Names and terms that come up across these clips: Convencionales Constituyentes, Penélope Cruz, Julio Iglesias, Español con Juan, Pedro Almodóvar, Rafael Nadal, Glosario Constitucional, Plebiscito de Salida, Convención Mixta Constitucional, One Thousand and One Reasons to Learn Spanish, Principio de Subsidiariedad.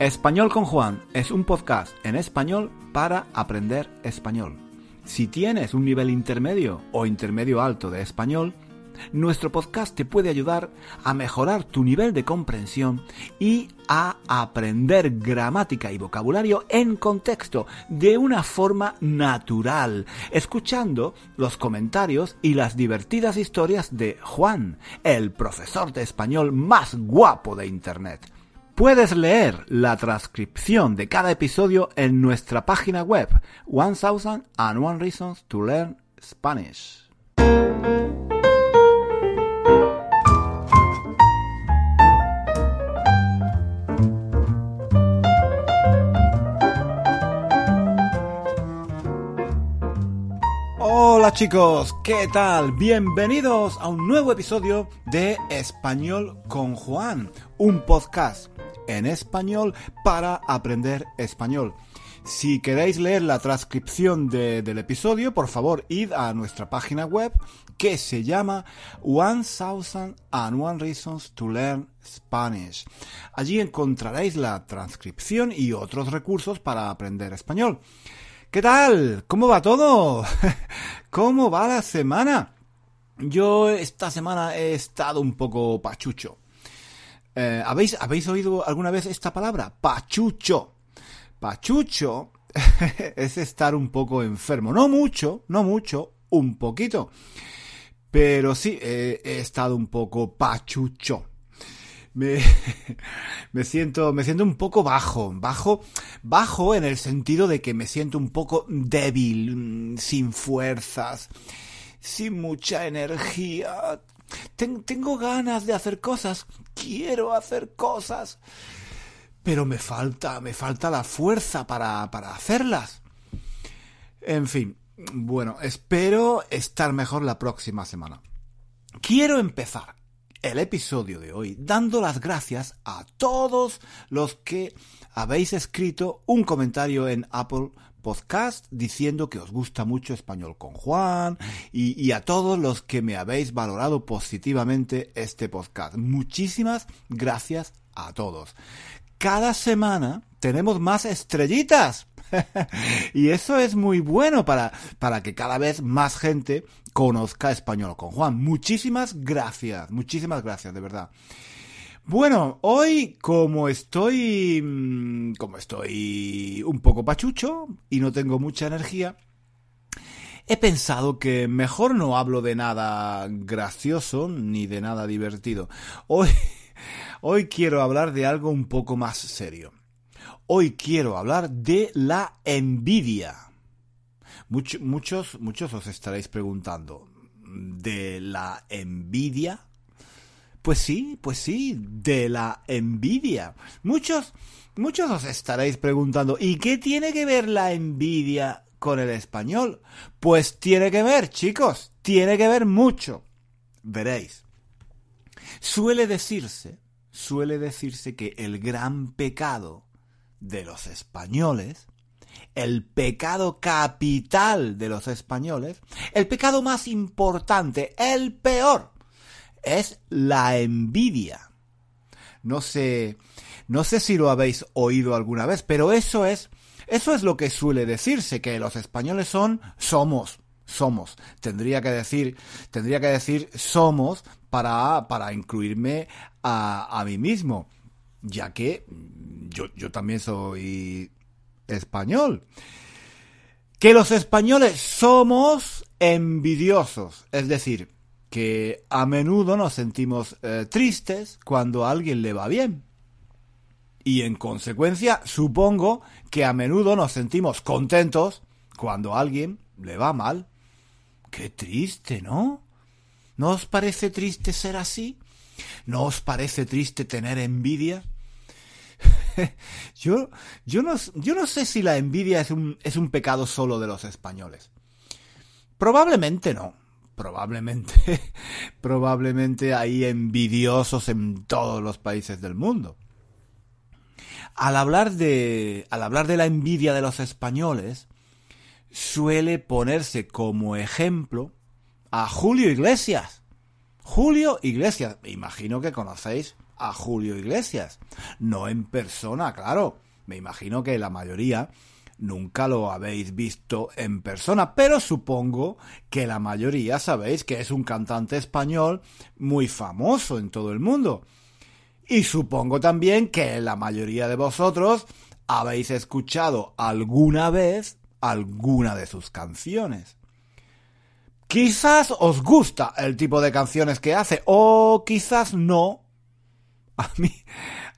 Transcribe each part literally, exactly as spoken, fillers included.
Español con Juan es un podcast en español para aprender español. Si tienes un nivel intermedio o intermedio alto de español, nuestro podcast te puede ayudar a mejorar tu nivel de comprensión y a aprender gramática y vocabulario en contexto de una forma natural, escuchando los comentarios y las divertidas historias de Juan, el profesor de español más guapo de Internet. Puedes leer la transcripción de cada episodio en nuestra página web One Thousand and One Reasons to Learn Spanish. Hola chicos, ¿qué tal? Bienvenidos a un nuevo episodio de Español con Juan, un podcast en español para aprender español. Si queréis leer la transcripción de, del episodio, por favor, id a nuestra página web que se llama One Thousand and One Reasons to Learn Spanish. Allí encontraréis la transcripción y otros recursos para aprender español. ¿Qué tal? ¿Cómo va todo? ¿Cómo va la semana? Yo esta semana he estado un poco pachucho. Eh, ¿habéis, ¿Habéis oído alguna vez esta palabra? Pachucho. Pachucho es estar un poco enfermo. No mucho, no mucho, un poquito. Pero sí, eh, he estado un poco pachucho. Me, me siento, me siento un poco bajo, bajo, bajo en el sentido de que me siento un poco débil, sin fuerzas, sin mucha energía. Ten, tengo ganas de hacer cosas, quiero hacer cosas, pero me falta, me falta la fuerza para, para hacerlas. En fin, bueno, espero estar mejor la próxima semana. Quiero empezar el episodio de hoy dando las gracias a todos los que habéis escrito un comentario en Apple Podcast diciendo que os gusta mucho Español con Juan y, y a todos los que me habéis valorado positivamente este podcast. Muchísimas gracias a todos. Cada semana tenemos más estrellitas y eso es muy bueno para, para que cada vez más gente conozca Español con Juan. Muchísimas gracias, muchísimas gracias, de verdad. Bueno, hoy como estoy, como estoy un poco pachucho y no tengo mucha energía, he pensado que mejor no hablo de nada gracioso ni de nada divertido. Hoy, hoy quiero hablar de algo un poco más serio. Hoy quiero hablar de la envidia. Mucho, muchos, muchos os estaréis preguntando, ¿de la envidia? Pues sí, pues sí, de la envidia. Muchos, muchos os estaréis preguntando, ¿y qué tiene que ver la envidia con el español? Pues tiene que ver, chicos, tiene que ver mucho. Veréis. Suele decirse, suele decirse que el gran pecado de los españoles, el pecado capital de los españoles, el pecado más importante, el peor, es la envidia. No sé, no sé si lo habéis oído alguna vez, pero eso es, eso es lo que suele decirse, que los españoles son, somos, somos. Tendría que decir, tendría que decir somos para, para incluirme a, a mí mismo, ya que yo, yo también soy español. Que los españoles somos envidiosos, es decir, que a menudo nos sentimos eh, tristes cuando a alguien le va bien. Y en consecuencia, supongo que a menudo nos sentimos contentos cuando a alguien le va mal. Qué triste, ¿no? ¿No os parece triste ser así? ¿No os parece triste tener envidia? yo, yo, no, yo no sé si la envidia es un, es un pecado solo de los españoles. Probablemente no. Probablemente, probablemente hay envidiosos en todos los países del mundo. Al hablar de, al hablar de la envidia de los españoles, suele ponerse como ejemplo a Julio Iglesias. Julio Iglesias. Me imagino que conocéis a Julio Iglesias. No en persona, claro. Me imagino que la mayoría nunca lo habéis visto en persona, pero supongo que la mayoría sabéis que es un cantante español muy famoso en todo el mundo. Y supongo también que la mayoría de vosotros habéis escuchado alguna vez alguna de sus canciones. Quizás os gusta el tipo de canciones que hace, o quizás no. A mí,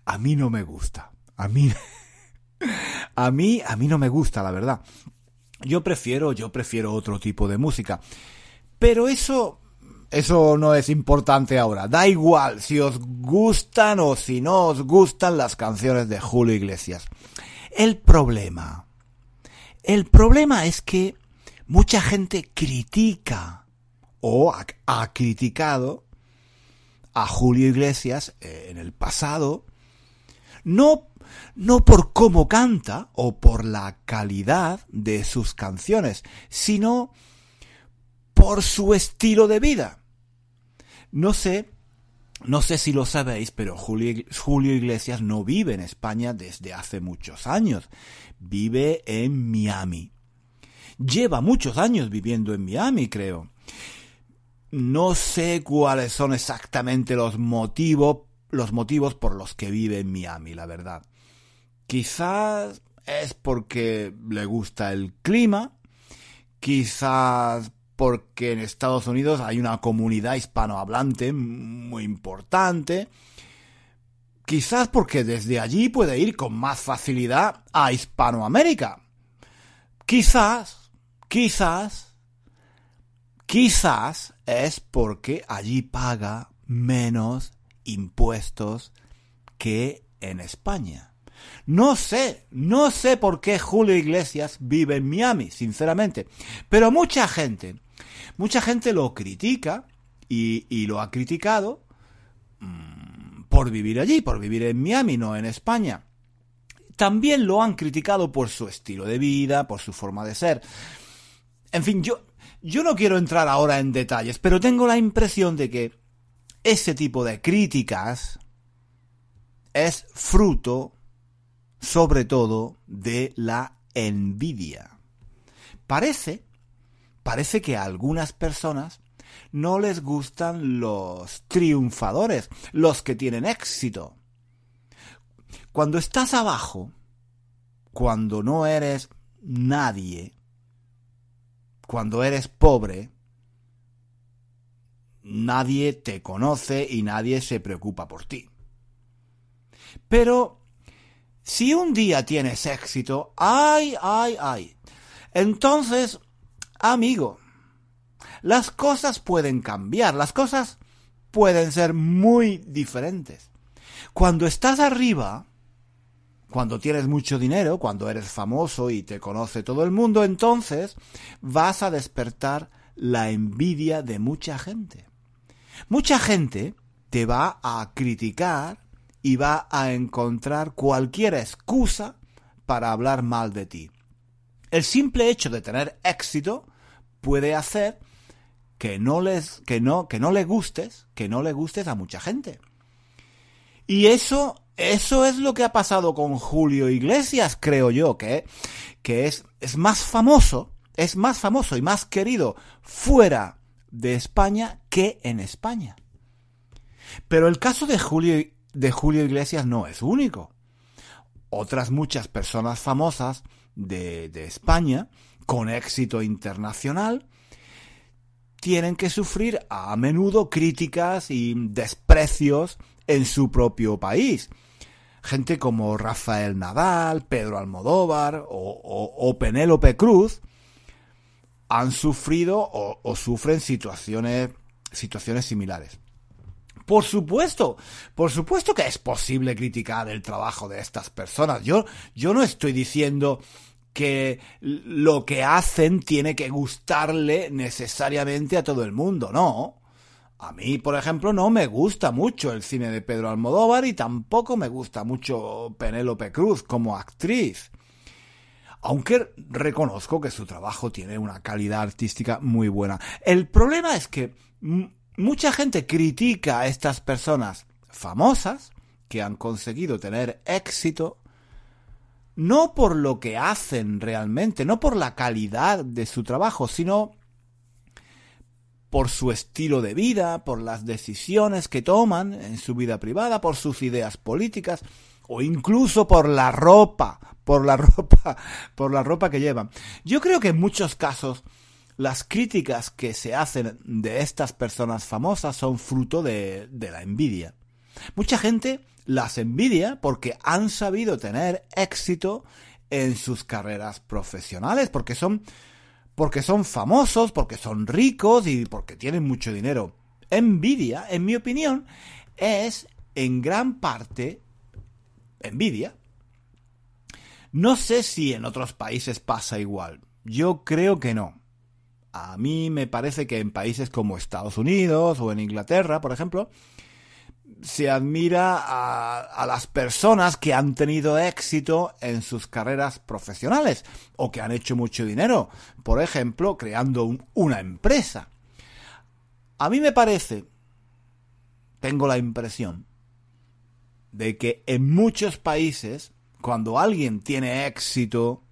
a mí no me gusta. A mí, a mí, a mí no me gusta, la verdad. Yo prefiero, yo prefiero otro tipo de música. Pero eso, eso no es importante ahora. Da igual si os gustan o si no os gustan las canciones de Julio Iglesias. El problema, el problema es que mucha gente critica o ha, ha criticado a Julio Iglesias en el pasado, no, no por cómo canta o por la calidad de sus canciones, sino por su estilo de vida. No sé, no sé si lo sabéis, pero Julio, Julio Iglesias no vive en España desde hace muchos años. Vive en Miami. Lleva muchos años viviendo en Miami, creo. No sé cuáles son exactamente los motivos, los motivos por los que vive en Miami, la verdad. Quizás es porque le gusta el clima, quizás porque en Estados Unidos hay una comunidad hispanohablante muy importante, quizás porque desde allí puede ir con más facilidad a Hispanoamérica. Quizás, quizás, quizás es porque allí paga menos impuestos que en España. No sé, no sé por qué Julio Iglesias vive en Miami, sinceramente. Pero mucha gente, mucha gente lo critica y, y lo ha criticado mmm, por vivir allí, por vivir en Miami, no en España. También lo han criticado por su estilo de vida, por su forma de ser. En fin, yo, yo no quiero entrar ahora en detalles, pero tengo la impresión de que ese tipo de críticas es fruto, sobre todo, de la envidia. Parece, parece que a algunas personas no les gustan los triunfadores, los que tienen éxito. Cuando estás abajo, cuando no eres nadie, cuando eres pobre, nadie te conoce y nadie se preocupa por ti. Pero si un día tienes éxito, ¡ay, ay, ay! Entonces, amigo, las cosas pueden cambiar, las cosas pueden ser muy diferentes. Cuando estás arriba, cuando tienes mucho dinero, cuando eres famoso y te conoce todo el mundo, entonces vas a despertar la envidia de mucha gente. Mucha gente te va a criticar y va a encontrar cualquier excusa para hablar mal de ti. El simple hecho de tener éxito puede hacer que no les, que no, que no le gustes, que no le gustes a mucha gente. Y eso, eso es lo que ha pasado con Julio Iglesias, creo yo, que, que es, es más famoso, es más famoso y más querido fuera de España que en España. Pero el caso de Julio, de Julio Iglesias no es único. Otras muchas personas famosas de, de España, con éxito internacional, tienen que sufrir a menudo críticas y desprecios en su propio país. Gente como Rafael Nadal, Pedro Almodóvar o, o, o Penélope Cruz han sufrido o, o sufren situaciones, situaciones similares. Por supuesto, por supuesto que es posible criticar el trabajo de estas personas. Yo, yo no estoy diciendo que lo que hacen tiene que gustarle necesariamente a todo el mundo, no. A mí, por ejemplo, no me gusta mucho el cine de Pedro Almodóvar y tampoco me gusta mucho Penélope Cruz como actriz. Aunque reconozco que su trabajo tiene una calidad artística muy buena. El problema es que Mucha gente critica a estas personas famosas que han conseguido tener éxito, no por lo que hacen realmente, no por la calidad de su trabajo, sino por su estilo de vida, por las decisiones que toman en su vida privada, por sus ideas políticas o incluso por la ropa, por la ropa, por la ropa que llevan. Yo creo que en muchos casos las críticas que se hacen de estas personas famosas son fruto de, de la envidia. Mucha gente las envidia porque han sabido tener éxito en sus carreras profesionales, porque son, porque son famosos, porque son ricos y porque tienen mucho dinero. Envidia, en mi opinión, es en gran parte envidia. No sé si en otros países pasa igual. Yo creo que no. A mí me parece que en países como Estados Unidos o en Inglaterra, por ejemplo, se admira a, a las personas que han tenido éxito en sus carreras profesionales o que han hecho mucho dinero, por ejemplo, creando un, una empresa. A mí me parece, tengo la impresión, de que en muchos países, cuando alguien tiene éxito,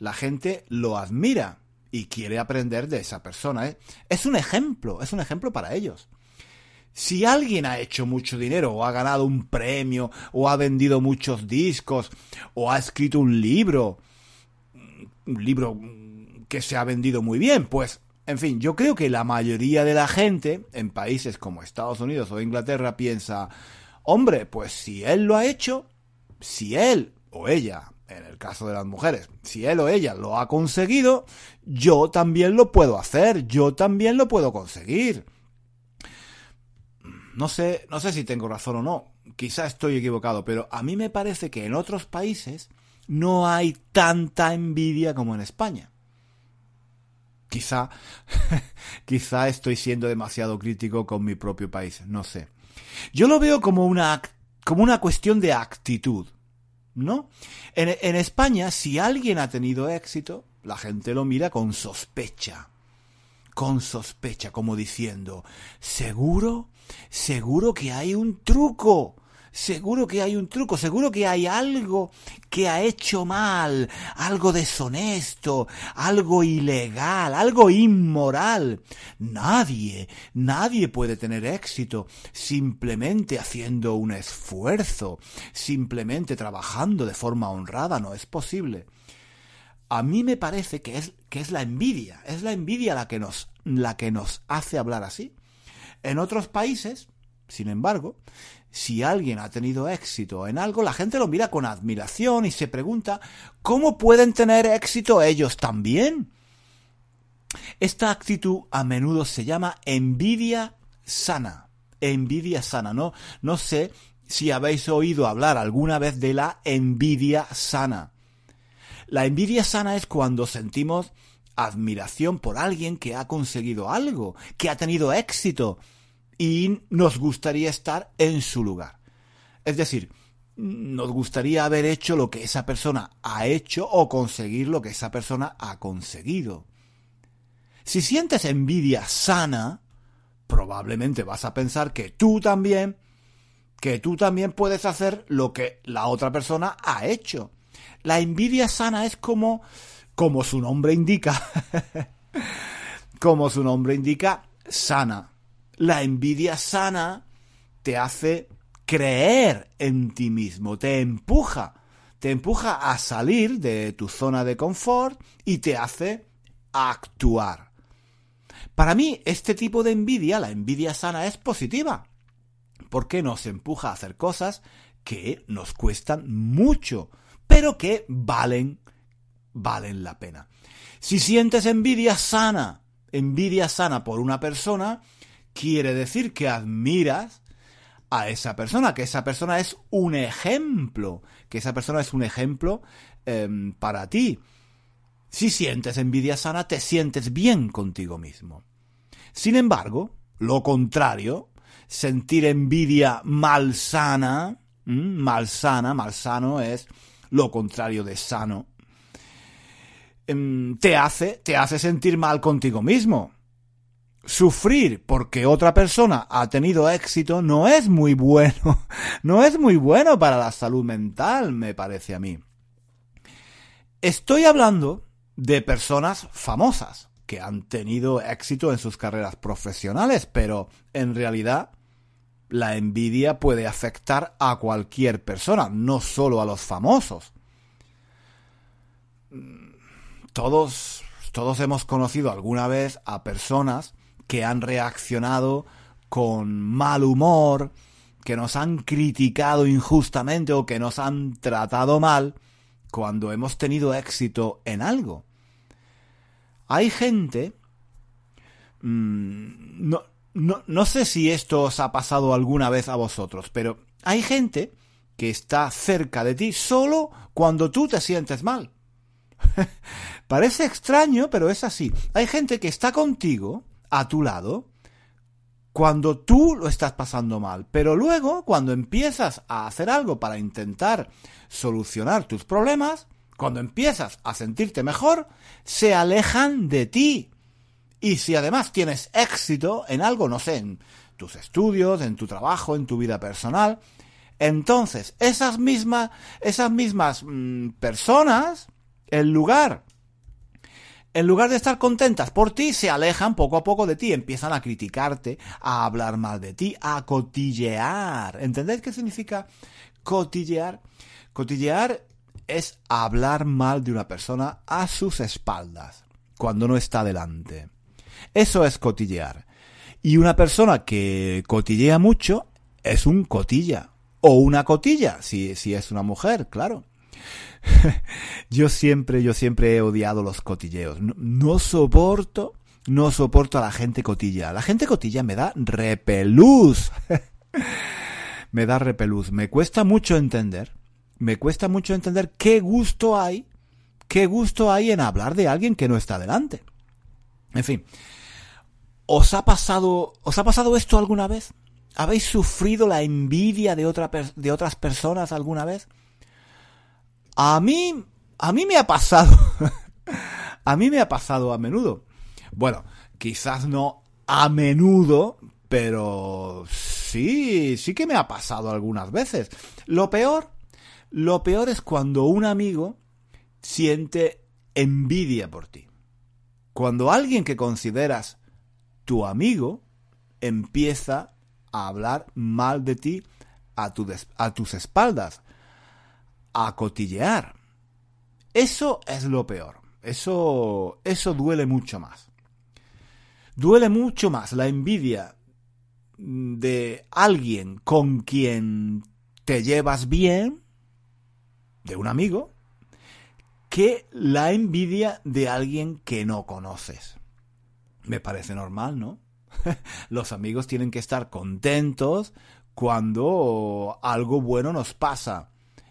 la gente lo admira y quiere aprender de esa persona, ¿eh? Es un ejemplo, es un ejemplo para ellos. Si alguien ha hecho mucho dinero, o ha ganado un premio, o ha vendido muchos discos, o ha escrito un libro, un libro que se ha vendido muy bien, pues, en fin, yo creo que la mayoría de la gente en países como Estados Unidos o Inglaterra piensa, hombre, pues si él lo ha hecho, si él o ella, en el caso de las mujeres, si él o ella lo ha conseguido, yo también lo puedo hacer, yo también lo puedo conseguir. No sé, no sé si tengo razón o no, quizá estoy equivocado, pero a mí me parece que en otros países no hay tanta envidia como en España. Quizá, quizá estoy siendo demasiado crítico con mi propio país, no sé. Yo lo veo como una, como una cuestión de actitud, ¿no? En, en España, si alguien ha tenido éxito, la gente lo mira con sospecha. Con sospecha, como diciendo, seguro, seguro que hay un truco, seguro que hay un truco, seguro que hay algo que ha hecho mal, algo deshonesto, algo ilegal, algo inmoral. Nadie, nadie puede tener éxito simplemente haciendo un esfuerzo, simplemente trabajando de forma honrada, no es posible. A mí me parece que es, que es la envidia, es la envidia la que nos, la que nos hace hablar así. En otros países, sin embargo, si alguien ha tenido éxito en algo, la gente lo mira con admiración y se pregunta ¿cómo pueden tener éxito ellos también? Esta actitud a menudo se llama envidia sana, envidia sana, ¿no? No sé si habéis oído hablar alguna vez de la envidia sana. La envidia sana es cuando sentimos admiración por alguien que ha conseguido algo, que ha tenido éxito y nos gustaría estar en su lugar. Es decir, nos gustaría haber hecho lo que esa persona ha hecho o conseguir lo que esa persona ha conseguido. Si sientes envidia sana, probablemente vas a pensar que tú también, que tú también puedes hacer lo que la otra persona ha hecho. La envidia sana es como, como su nombre indica, como su nombre indica, sana. La envidia sana te hace creer en ti mismo, te empuja, te empuja a salir de tu zona de confort y te hace actuar. Para mí, este tipo de envidia, la envidia sana, es positiva, porque nos empuja a hacer cosas que nos cuestan mucho, pero que valen, valen la pena. Si sientes envidia sana, envidia sana por una persona, quiere decir que admiras a esa persona, que esa persona es un ejemplo, que esa persona es un ejemplo eh, para ti. Si sientes envidia sana, te sientes bien contigo mismo. Sin embargo, lo contrario, sentir envidia malsana, malsana, malsano es lo contrario de sano, te hace, te hace sentir mal contigo mismo. sufrir porque otra persona ha tenido éxito no es muy bueno, no es muy bueno para la salud mental, me parece a mí. Estoy hablando de personas famosas que han tenido éxito en sus carreras profesionales, pero en realidad la envidia puede afectar a cualquier persona, no solo a los famosos. Todos, todos hemos conocido alguna vez a personas que han reaccionado con mal humor, que nos han criticado injustamente o que nos han tratado mal cuando hemos tenido éxito en algo. Hay gente... Mmm, no, no, no sé si esto os ha pasado alguna vez a vosotros, pero hay gente que está cerca de ti solo cuando tú te sientes mal. Parece extraño, pero es así. Hay gente que está contigo, a tu lado, cuando tú lo estás pasando mal. Pero luego, cuando empiezas a hacer algo para intentar solucionar tus problemas, cuando empiezas a sentirte mejor, se alejan de ti. Y si además tienes éxito en algo, no sé, en tus estudios, en tu trabajo, en tu vida personal, entonces esas mismas, esas mismas mmm, personas, en lugar... En lugar de estar contentas por ti, se alejan poco a poco de ti, empiezan a criticarte, a hablar mal de ti, a cotillear. ¿Entendéis qué significa cotillear? Cotillear es hablar mal de una persona a sus espaldas, cuando no está delante. Eso es cotillear. Y una persona que cotillea mucho es un cotilla, o una cotilla, si, si es una mujer, claro. Yo siempre, yo siempre he odiado los cotilleos. No, no soporto, no soporto a la gente cotilla. La gente cotilla me da repelús. Me da repelús. Me cuesta mucho entender, me cuesta mucho entender qué gusto hay, qué gusto hay en hablar de alguien que no está delante. En fin, ¿os ha pasado, os ha pasado esto alguna vez? ¿Habéis sufrido la envidia de otra, de otras personas alguna vez? A mí, a mí me ha pasado, a mí me ha pasado a menudo. Bueno, quizás no a menudo, pero sí, sí que me ha pasado algunas veces. Lo peor, lo peor es cuando un amigo siente envidia por ti. Cuando alguien que consideras tu amigo empieza a hablar mal de ti a, tu des- a tus espaldas. A cotillear. Eso es lo peor. Eso, eso duele mucho más. Duele mucho más la envidia de alguien con quien te llevas bien, de un amigo, que la envidia de alguien que no conoces. Me parece normal, ¿no? Los amigos tienen que estar contentos cuando algo bueno nos pasa.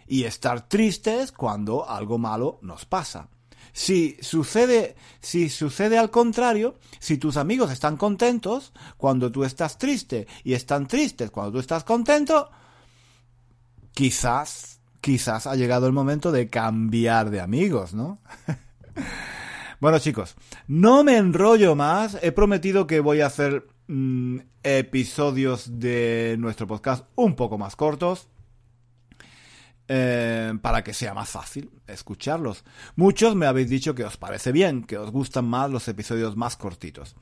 Y estar tristes cuando algo malo nos pasa. Si sucede, si sucede al contrario, si tus amigos están contentos cuando tú estás triste y están tristes cuando tú estás contento, quizás, quizás ha llegado el momento de cambiar de amigos, ¿no? Bueno, chicos, no me enrollo más. He prometido que voy a hacer mmm, episodios de nuestro podcast un poco más cortos. Eh, para que sea más fácil escucharlos. Muchos me habéis dicho que os parece bien, que os gustan más los episodios más cortitos.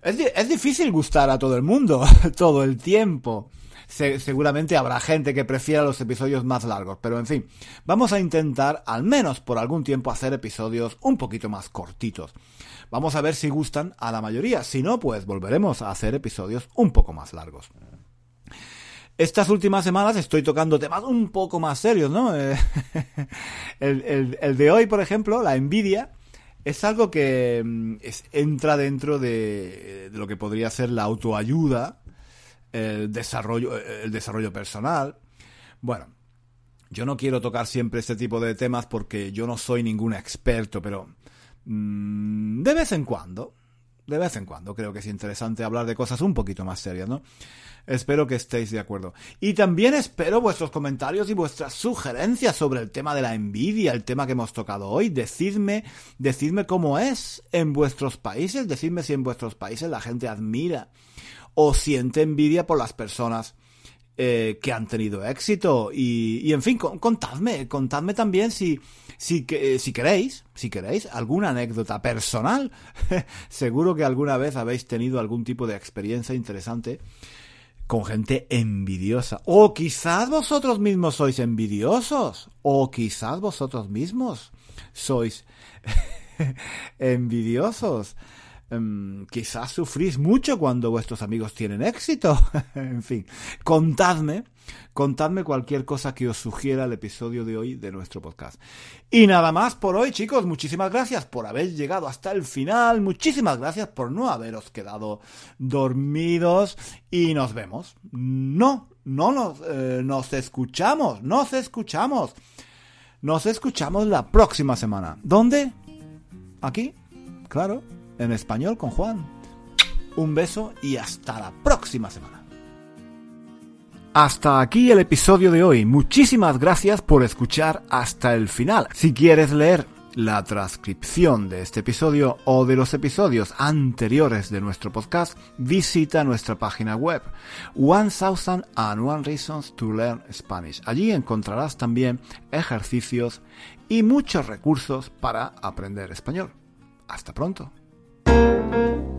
Es, di- es difícil gustar a todo el mundo, todo el tiempo. Se- seguramente habrá gente que prefiera los episodios más largos, pero en fin, vamos a intentar, al menos por algún tiempo, hacer episodios un poquito más cortitos. Vamos a ver si gustan a la mayoría. Si no, pues volveremos a hacer episodios un poco más largos. Estas últimas semanas estoy tocando temas un poco más serios, ¿no? El, el, el de hoy, por ejemplo, la envidia, es algo que es, entra dentro de, de lo que podría ser la autoayuda, el desarrollo, el desarrollo personal. Bueno, yo no quiero tocar siempre este tipo de temas porque yo no soy ningún experto, pero mmm, de vez en cuando, de vez en cuando creo que es interesante hablar de cosas un poquito más serias, ¿no? Espero que estéis de acuerdo. Y también espero vuestros comentarios y vuestras sugerencias sobre el tema de la envidia, el tema que hemos tocado hoy. Decidme, decidme cómo es en vuestros países, decidme si en vuestros países la gente admira o siente envidia por las personas Eh, que han tenido éxito y, y en fin, contadme, contadme también si, si, eh, si queréis, si queréis alguna anécdota personal. Seguro que alguna vez habéis tenido algún tipo de experiencia interesante con gente envidiosa, o quizás vosotros mismos sois envidiosos, o quizás vosotros mismos sois envidiosos. Um, quizás sufrís mucho cuando vuestros amigos tienen éxito. En fin, contadme, contadme cualquier cosa que os sugiera el episodio de hoy de nuestro podcast. Y nada más por hoy, chicos. Muchísimas gracias por haber llegado hasta el final. Muchísimas gracias por no haberos quedado dormidos. Y nos vemos. No, no nos, eh, nos escuchamos. Nos escuchamos. Nos escuchamos la próxima semana. ¿Dónde? Aquí, claro. En Español con Juan. Un beso y hasta la próxima semana. Hasta aquí el episodio de hoy. Muchísimas gracias por escuchar hasta el final. Si quieres leer la transcripción de este episodio o de los episodios anteriores de nuestro podcast, visita nuestra página web One Thousand and One Reasons to Learn Spanish. Allí encontrarás también ejercicios y muchos recursos para aprender español. Hasta pronto. Thank you.